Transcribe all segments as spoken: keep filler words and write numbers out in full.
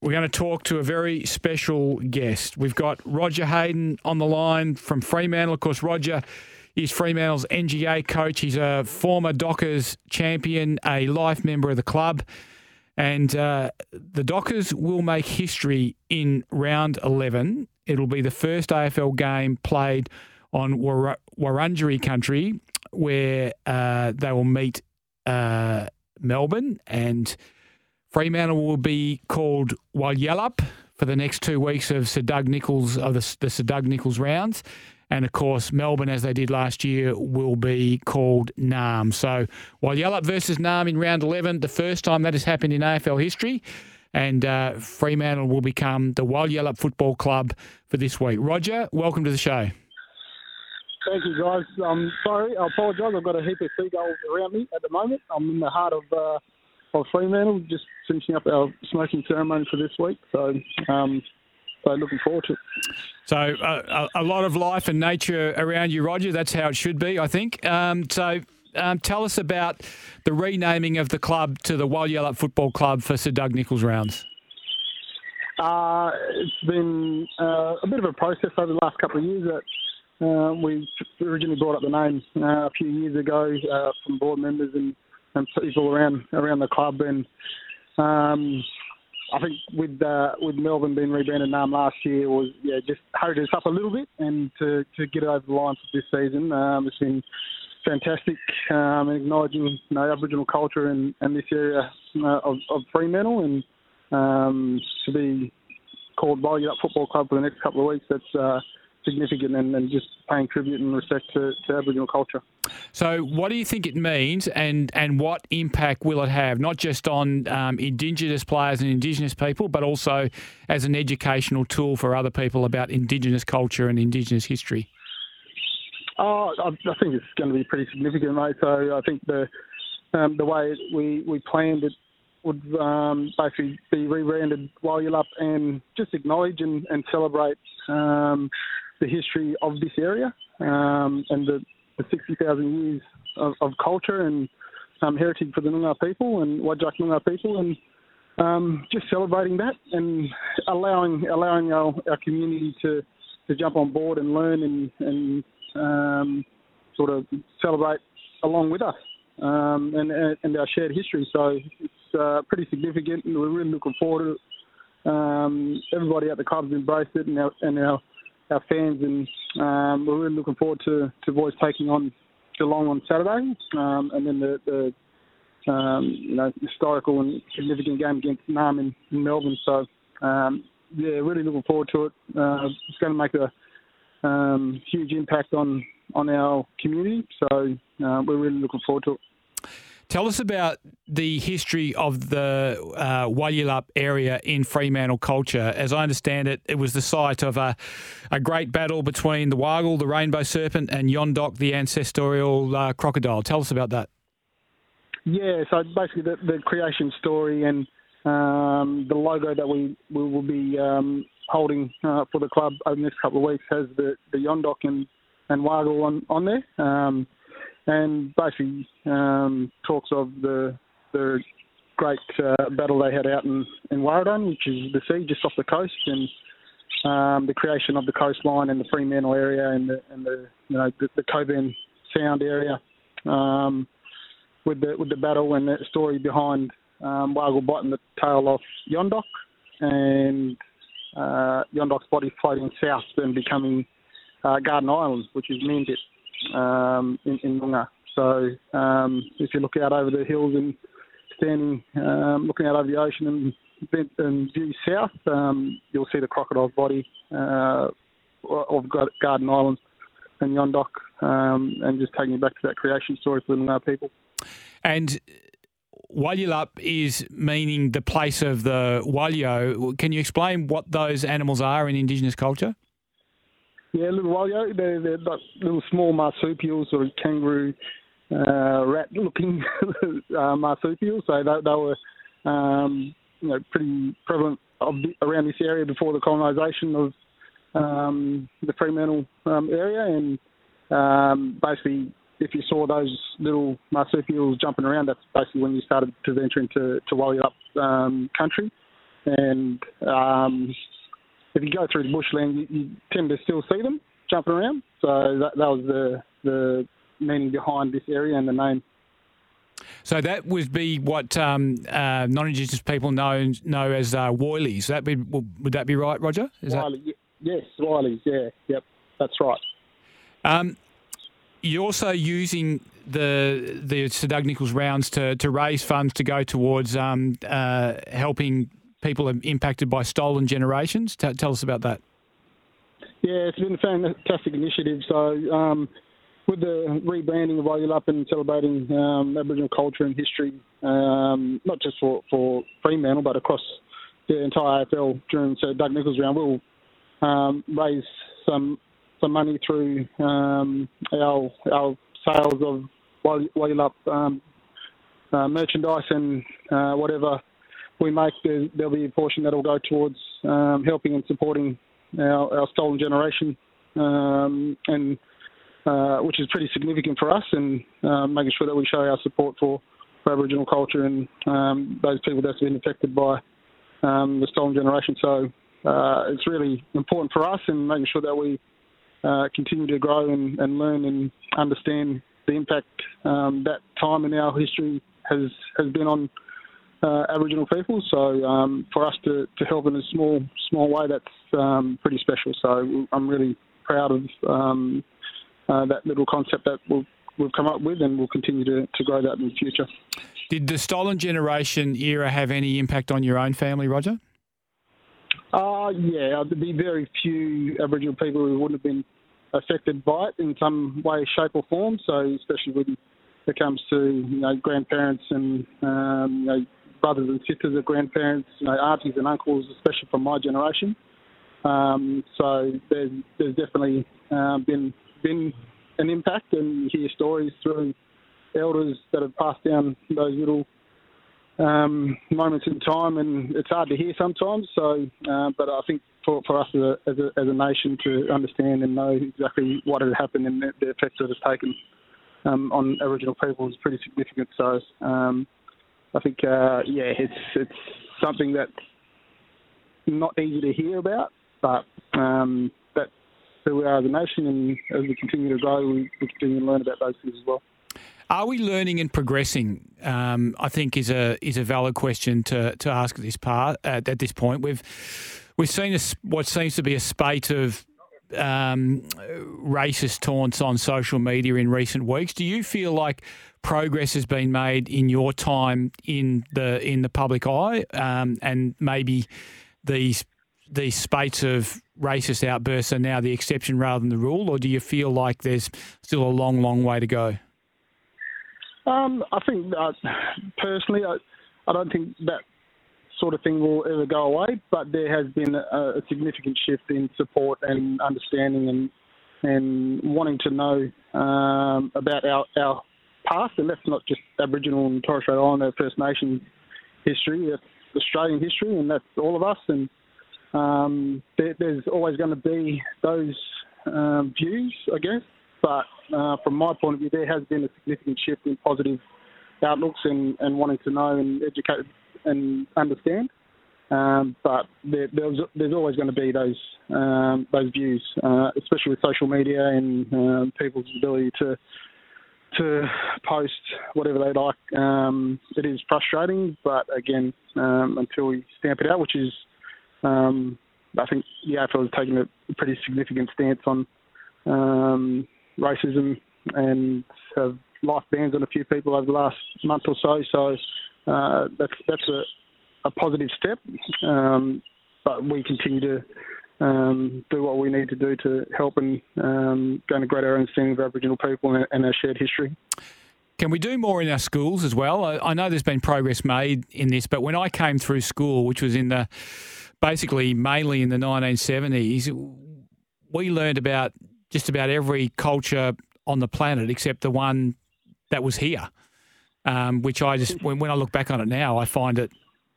we're going to talk to a very special guest. We've got Roger Hayden on the line from Fremantle. Of course, Roger is Fremantle's N G A coach. He's a former Dockers champion, a life member of the club. And uh, the Dockers will make history in round eleven. It'll be the first A F L game played on Wur- Wurundjeri country where uh, they will meet uh, Melbourne, and Fremantle will be called Walyalup for the next two weeks of Sir Doug Nicholls of the, the Sir Doug Nicholls rounds, and of course Melbourne, as they did last year, will be called Narrm. So Walyalup versus Narrm in round eleven, the first time that has happened in A F L history, and uh, Fremantle will become the Walyalup Football Club for this week. Roger, welcome to the show. Thank you, guys. I'm sorry, I apologise. I've got a heap of seagulls around me at the moment. I'm in the heart of. Uh... Of Fremantle, just finishing up our smoking ceremony for this week, so um, so looking forward to it. So uh, a lot of life and nature around you, Roger. That's how it should be, I think. Um, so um, tell us about the renaming of the club to the Walyalup Football Club for Sir Doug Nicholls rounds. Uh, it's been uh, a bit of a process over the last couple of years. That uh, we originally brought up the name uh, a few years ago uh, from board members and. and people around around the club, and um, I think with uh, with Melbourne being rebranded Narrm last year was yeah just hurried us up a little bit, and to, to get it over the line for this season, um, it's been fantastic, um, acknowledging you know, Aboriginal culture and, and this area uh, of, of Fremantle, and um, to be called Walyalup Football Club for the next couple of weeks. That's uh, significant and, and just paying tribute and respect to, to Aboriginal culture. So what do you think it means, and, and what impact will it have, not just on um, Indigenous players and Indigenous people, but also as an educational tool for other people about Indigenous culture and Indigenous history? Oh, I, I think it's going to be pretty significant, mate. So I think the um, the way we, we planned it would um, basically be rebranded Walyalup and just acknowledge and, and celebrate um, the history of this area um, and the, the sixty thousand years of, of culture and um, heritage for the Noongar people and Wadjuk Noongar people, and um, just celebrating that and allowing allowing our, our community to, to jump on board and learn and, and um, sort of celebrate along with us um, and, and our shared history. So it's uh, pretty significant, and we're really looking forward to it. Um, everybody at the club's embraced it, and our, and our our fans, and um, we're really looking forward to, to boys taking on Geelong on Saturday, um, and then the, the um, you know, historical and significant game against Narrm in, in Melbourne. So, um, yeah, really looking forward to it. Uh, it's going to make a um, huge impact on, on our community, so uh, we're really looking forward to it. Tell us about the history of the uh, Walyalup area in Fremantle culture. As I understand it, it was the site of a, a great battle between the Waggle, the rainbow serpent, and Yondock, the ancestral uh, crocodile. Tell us about that. Yeah, so basically the, the creation story and um, the logo that we, we will be um, holding uh, for the club over the next couple of weeks has the, the Yondock and, and Waggle on, on there. Um, And basically um, talks of the the great uh, battle they had out in, in Warradon, which is the sea just off the coast, and um, the creation of the coastline and the Fremantle area and the, and the you know the, the Coburn Sound area um, with the with the battle and the story behind um, Waggle biting the tail off Yondock and uh, Yondock's body floating south and becoming uh, Garden Island, which is Mendip. Um, in, in Noongar. So um, if you look out over the hills and standing, um, looking out over the ocean and, and view south, um, you'll see the crocodile's body uh, of Garden Island and Yondock, um, and just taking you back to that creation story for the Noongar people. And Walyalup is meaning the place of the Walyo. Can you explain what those animals are in Indigenous culture? Yeah, little Walyo, they're, they're like little small marsupials, sort of kangaroo, uh, rat-looking uh, marsupials. So they, they were um, you know, pretty prevalent of the, around this area before the colonisation of um, the Fremantle um, area. And um, basically, if you saw those little marsupials jumping around, that's basically when you started to venture into to Walyalup um, country. And um, if you go through the bushland, you, you tend to still see them jumping around. So that, that was the, the meaning behind this area and the name. So that would be what um, uh, non-Indigenous people know know as uh, woylies. That be, would that be right, Roger? Is Wiley, that... Yes, woylies, yeah. Yep, that's right. Um, you're also using the the Sir Doug Nicholls rounds to, to raise funds to go towards um, uh, helping people impacted by stolen generations. T- tell us about that. Yeah, it's been a fantastic initiative. So um, with the rebranding of Walyalup and celebrating um, Aboriginal culture and history, um, not just for, for Fremantle but across the entire A F L during Sir Doug Nicholls round, we'll um, raise some some money through um, our our sales of Walyalup um, uh, merchandise and uh, whatever we make. There, there'll be a portion that'll go towards um, helping and supporting our, our stolen generation, um, and uh, which is pretty significant for us, and uh, making sure that we show our support for, for Aboriginal culture and um, those people that's been affected by um, the stolen generation. So uh, it's really important for us, and making sure that we Uh, continue to grow and, and learn and understand the impact um, that time in our history has has been on uh, Aboriginal people. So um, for us to, to help in a small small way, that's um, pretty special. So I'm really proud of um, uh, that little concept that we'll, we've come up with, and we'll continue to, to grow that in the future. Did the stolen generation era have any impact on your own family, Roger? Uh, yeah, there'd be very few Aboriginal people who wouldn't have been affected by it in some way, shape or form. So especially when it comes to, you know, grandparents and um, you know, brothers and sisters of grandparents, you know, aunties and uncles, especially from my generation. Um, so there's, there's definitely uh, been been an impact, and you hear stories through elders that have passed down those little Um, moments in time, and it's hard to hear sometimes. So, uh, but I think for, for us as a, as, a, as a nation to understand and know exactly what had happened and the, the effects that it's taken um, on Aboriginal people is pretty significant. So, um, I think uh, yeah, it's it's something that's not easy to hear about, but um, that's who we are as a nation, and as we continue to grow, we, we continue to learn about those things as well. Are we learning and progressing? Um, I think is a is a valid question to, to ask at this part uh, at this point. We've we've seen a, what seems to be a spate of um, racist taunts on social media in recent weeks. Do you feel like progress has been made in your time in the in the public eye, um, and maybe these these spates of racist outbursts are now the exception rather than the rule, or do you feel like there's still a long, long way to go? Um, I think, uh, personally, I, I don't think that sort of thing will ever go away, but there has been a, a significant shift in support and understanding and and wanting to know um, about our, our past, and that's not just Aboriginal and Torres Strait Islander First Nations history, that's Australian history, and that's all of us, and um, there, there's always going to be those um, views, I guess. But uh, from my point of view, there has been a significant shift in positive outlooks and, and wanting to know and educate and understand. Um, but there, there's, there's always going to be those um, those views, uh, especially with social media and um, people's ability to to post whatever they like. Um, it is frustrating, but again, um, until we stamp it out, which is, um, I think the A F L is taking a pretty significant stance on Um, racism and have life bans on a few people over the last month or so. So uh, that's that's a, a positive step. Um, but we continue to um, do what we need to do to help and um, going to grow our understanding of Aboriginal people and, and our shared history. Can we do more in our schools as well? I, I know there's been progress made in this, but when I came through school, which was in the basically mainly in the nineteen seventies, we learned about just about every culture on the planet except the one that was here, um, which I just, when, when I look back on it now, I find it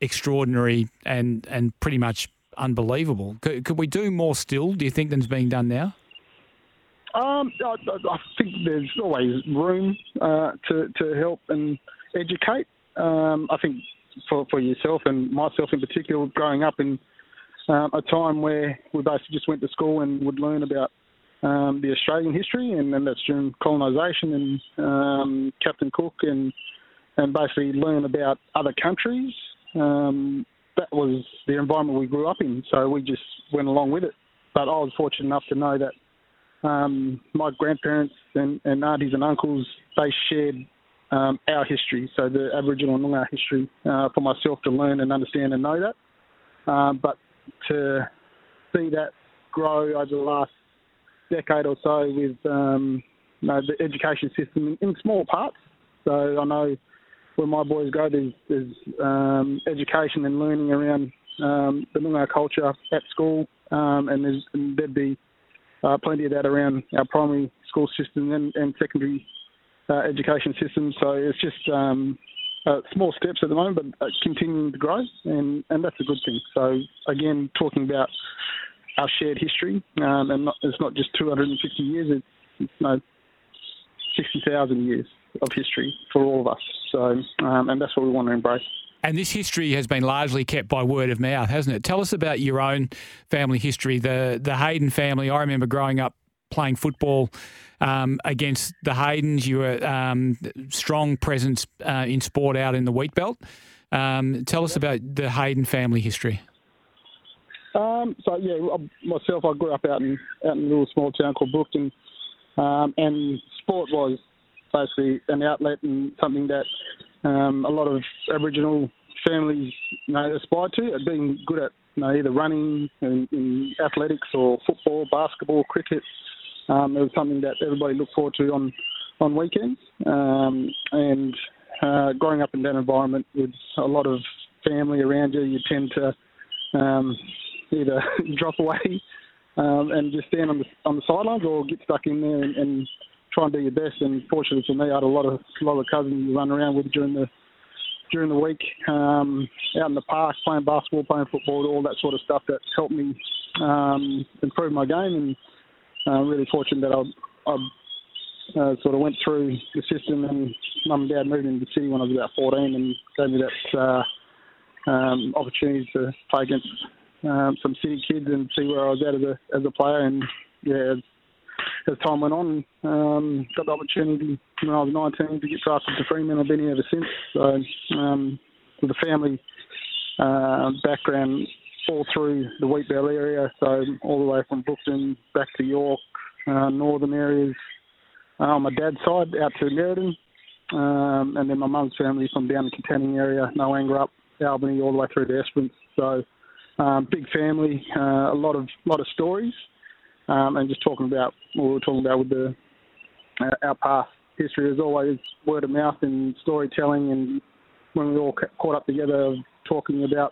extraordinary and, and pretty much unbelievable. Could, could we do more still, do you think, than's being done now? Um, I, I think there's always room uh, to, to help and educate. Um, I think for, for yourself and myself in particular, growing up in um, a time where we basically just went to school and would learn about um, the Australian history, and, and that's during colonisation and um, Captain Cook, and and basically learn about other countries. Um, that was the environment we grew up in, so we just went along with it. But I was fortunate enough to know that Um, my grandparents and, and aunties and uncles, they shared um, our history, so the Aboriginal and Noongar history, uh, for myself to learn and understand and know that. Um, but to see that grow over the last decade or so with um, you know, the education system in small parts. So I know where my boys go, there's, there's um, education and learning around um, the Noongar culture at school, um, and, there's, and there'd be Uh, plenty of that around our primary school system and, and secondary uh, education system. So it's just um, uh, small steps at the moment, but uh, continuing to grow, and, and that's a good thing. So, again, talking about our shared history, um, and not, it's not just two hundred fifty years, it's, it's you know, sixty thousand years of history for all of us. So, um, and that's what we want to embrace. And this history has been largely kept by word of mouth, hasn't it? Tell us about your own family history, the the Hayden family. I remember growing up playing football um, against the Haydens. You were um, strong presence uh, in sport out in the Wheatbelt. Um, tell us about the Hayden family history. Um, so, yeah, myself, I grew up out in, out in a little small town called Brookton, um, and sport was basically an outlet and something that Um, a lot of Aboriginal families, you know, aspire to, at being good at, you know, either running in, in athletics or football, basketball, cricket. Um, it was something that everybody looked forward to on, on weekends. Um, and uh, growing up in that environment with a lot of family around you, you tend to um, either drop away um, and just stand on the, on the sidelines, or get stuck in there and, and try and do your best. And fortunately for me, I had a lot of a lot of cousins run around with during the during the week, um, out in the park, playing basketball, playing football, all that sort of stuff that helped me um, improve my game. And I'm uh, really fortunate that I, I uh, sort of went through the system, and Mum and Dad moved into the city when I was about fourteen, and gave me that uh, um, opportunity to play against um, some city kids and see where I was at as a, as a player. And yeah, as time went on, um, got the opportunity when I was nineteen to get drafted to Fremantle. I've been here ever since. So um, with a family uh, background all through the Wheatbelt area, so all the way from Brookton back to York, uh, northern areas. Uh, on my dad's side, out to Warradon, um, and then my mum's family from down the Katanning area, Noongar up, Albany, all the way through to Esperance. So um, big family, uh, a lot of lot of stories. Um, and just talking about what we were talking about with the uh, our past history, is always word of mouth and storytelling, and when we all ca- caught up together, talking about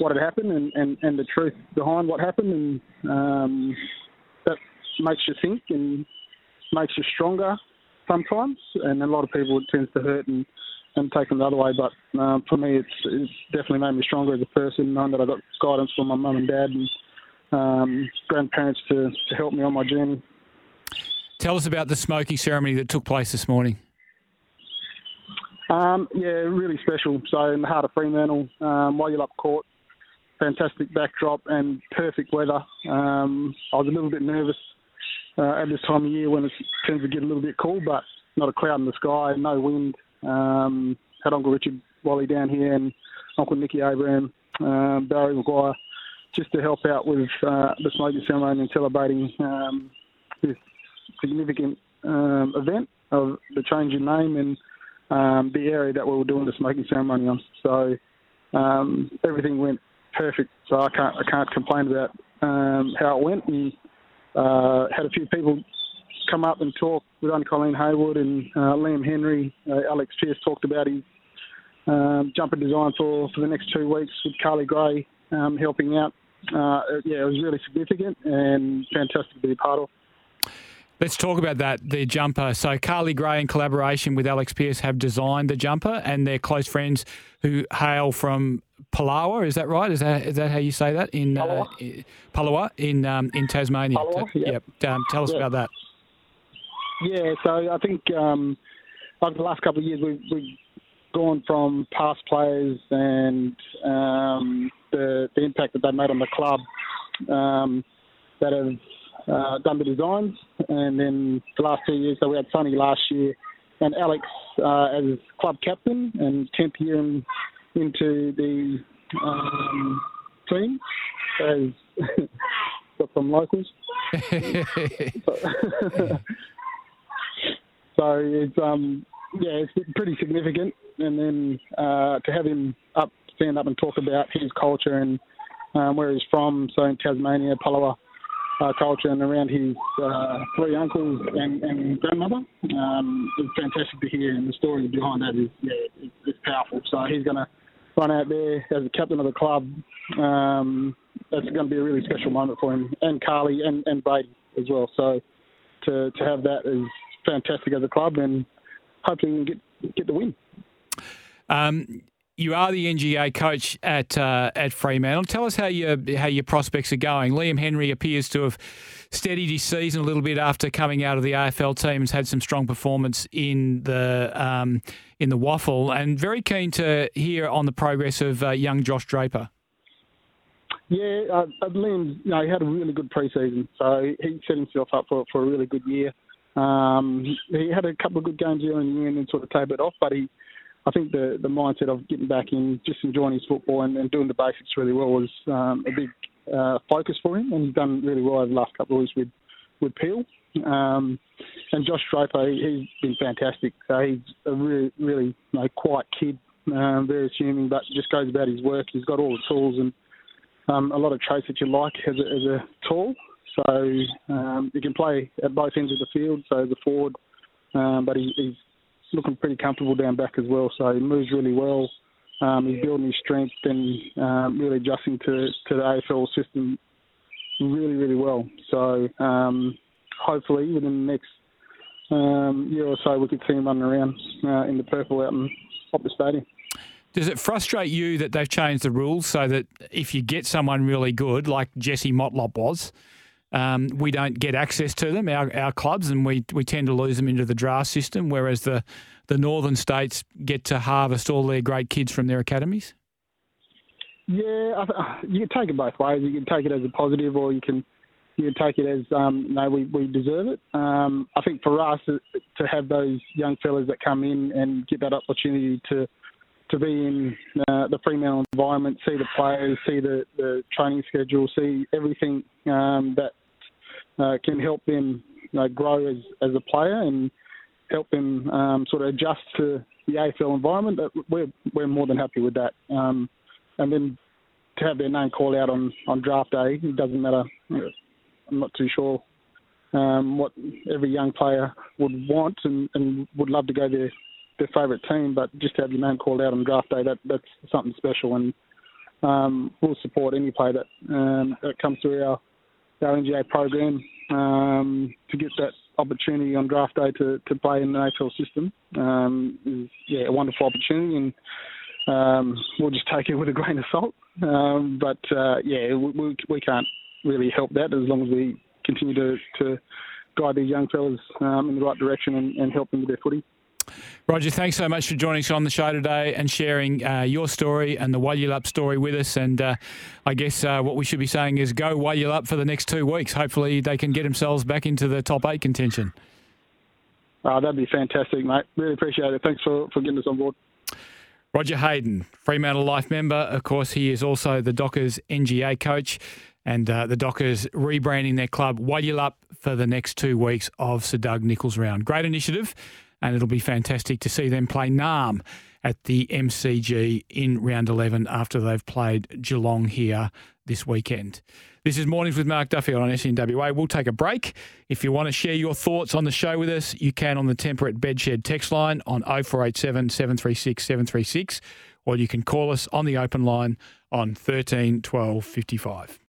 what had happened and, and, and the truth behind what happened, and um, that makes you think and makes you stronger sometimes. And a lot of people, it tends to hurt and, and take them the other way, but um, for me, it's, it's definitely made me stronger as a person, knowing that I got guidance from my mum and dad and Um, grandparents to, to help me on my journey. Tell us about the smoking ceremony that took place this morning. Um, yeah, really special. So in the heart of Fremantle, um, Walyalup Court, fantastic backdrop and perfect weather. Um, I was a little bit nervous uh, at this time of year when it tends to get a little bit cool, but not a cloud in the sky, no wind. Um, had Uncle Richard Wally down here, and Uncle Nicky Abraham, uh, Barry Maguire, just to help out with uh, the smoking ceremony and celebrating um, this significant um, event of the change in name and um, the area that we were doing the smoking ceremony on. So um, everything went perfect. So I can't I can't complain about um, how it went. And uh, had a few people come up and talk with Colleen Hayward and uh, Liam Henry. Uh, Alex Pierce talked about his um, jumper design for, for the next two weeks with Carly Gray um, helping out. Uh, yeah, it was really significant and fantastic to be a part of. Let's talk about that, the jumper. So Carly Gray, in collaboration with Alex Pierce, have designed the jumper, and they're close friends who hail from Palawa. Is that right? Is that is that how you say that? In Palawa, uh, in, Palawa, in, um, in Tasmania. Palawa, Ta- yeah. yeah. Um, tell us yeah. about that. Yeah, so I think um, over the last couple of years we've, we've gone from past players and um, the, the impact that they made on the club um, that have Uh, done the designs, and then the last two years, so we had Sonny last year, and Alex uh, as club captain, and tenth year in, into the um, team, as from locals. so, so it's um, yeah, it's pretty significant, and then uh, to have him up, stand up and talk about his culture and um, where he's from. So in Tasmania, Palawa. Uh, culture and around his uh, three uncles and, and grandmother. Um, it's fantastic to hear, and the story behind that is yeah, it's, it's powerful. So he's going to run out there as the captain of the club. Um, that's going to be a really special moment for him, and Carly and, and Brady as well. So to to have that is fantastic as a club, and hopefully we can get get the win. Um. You are the N G A coach at uh, at Fremantle. Tell us how your how your prospects are going. Liam Henry appears to have steadied his season a little bit after coming out of the A F L teams, had some strong performance in the um, in the waffle, and very keen to hear on the progress of uh, young Josh Draper. Yeah, uh, Liam, you know, he had a really good preseason, so he set himself up for for a really good year. Um, he had a couple of good games during the year and then sort of tapered off, but he. I think the, the mindset of getting back in, just enjoying his football and, and doing the basics really well was um, a big uh, focus for him, and he's done really well over the last couple of weeks with, with Peel. Um, and Josh Draper, he's been fantastic. So he's a really, really you know, quiet kid, um, very assuming, but just goes about his work. He's got all the tools and um, a lot of traits that you like as a, as a tall. So um, he can play at both ends of the field, so as a forward, um, but he, he's looking pretty comfortable down back as well, so he moves really well. Um, he's building his strength and um, really adjusting to, to the A F L system really, really well. So um, hopefully within the next um, year or so we could see him running around uh, in the purple out in the stadium. Does it frustrate you that they've changed the rules so that if you get someone really good, like Jesse Motlop was, Um, we don't get access to them, our, our clubs, and we, we tend to lose them into the draft system, whereas the, the northern states get to harvest all their great kids from their academies? Yeah, I th- you can take it both ways. You can take it as a positive, or you can you can take it as, um, no, we, we deserve it. Um, I think for us, to have those young fellas that come in and get that opportunity to to be in uh, the Fremantle environment, see the players, see the, the training schedule, see everything um, that Uh, can help them you know, grow as, as a player and help them um, sort of adjust to the A F L environment. We're we're more than happy with that. Um, and then to have their name call out on, on draft day, it doesn't matter. I'm not too sure um, what every young player would want and, and would love to go to their, their favourite team, but just to have your name called out on draft day, that that's something special. And um, we'll support any player that, um, that comes through our our N G A program um, to get that opportunity on draft day to, to play in the A F L system um, is yeah, a wonderful opportunity, and um, we'll just take it with a grain of salt. Um, but uh, yeah, we, we can't really help that as long as we continue to, to guide these young fellas um, in the right direction and, and help them with their footy. Roger, thanks so much for joining us on the show today and sharing uh, your story and the Walyalup story with us. And uh, I guess uh, what we should be saying is go Walyalup for the next two weeks. Hopefully they can get themselves back into the top eight contention. Oh, that'd be fantastic, mate. Really appreciate it. Thanks for, for getting us on board. Roger Hayden, Fremantle Life member. Of course, he is also the Dockers N G A coach. And uh, the Dockers rebranding their club Walyalup for the next two weeks of Sir Doug Nicholls round. Great initiative. And it'll be fantastic to see them play Narrm at the M C G in round eleven after they've played Geelong here this weekend. This is Mornings with Mark Duffy on S N W A. We'll take a break. If you want to share your thoughts on the show with us, you can on the Temperate Bedshed text line on oh four eight seven, seven three six, seven three six, or you can call us on the open line on thirteen twelve fifty-five.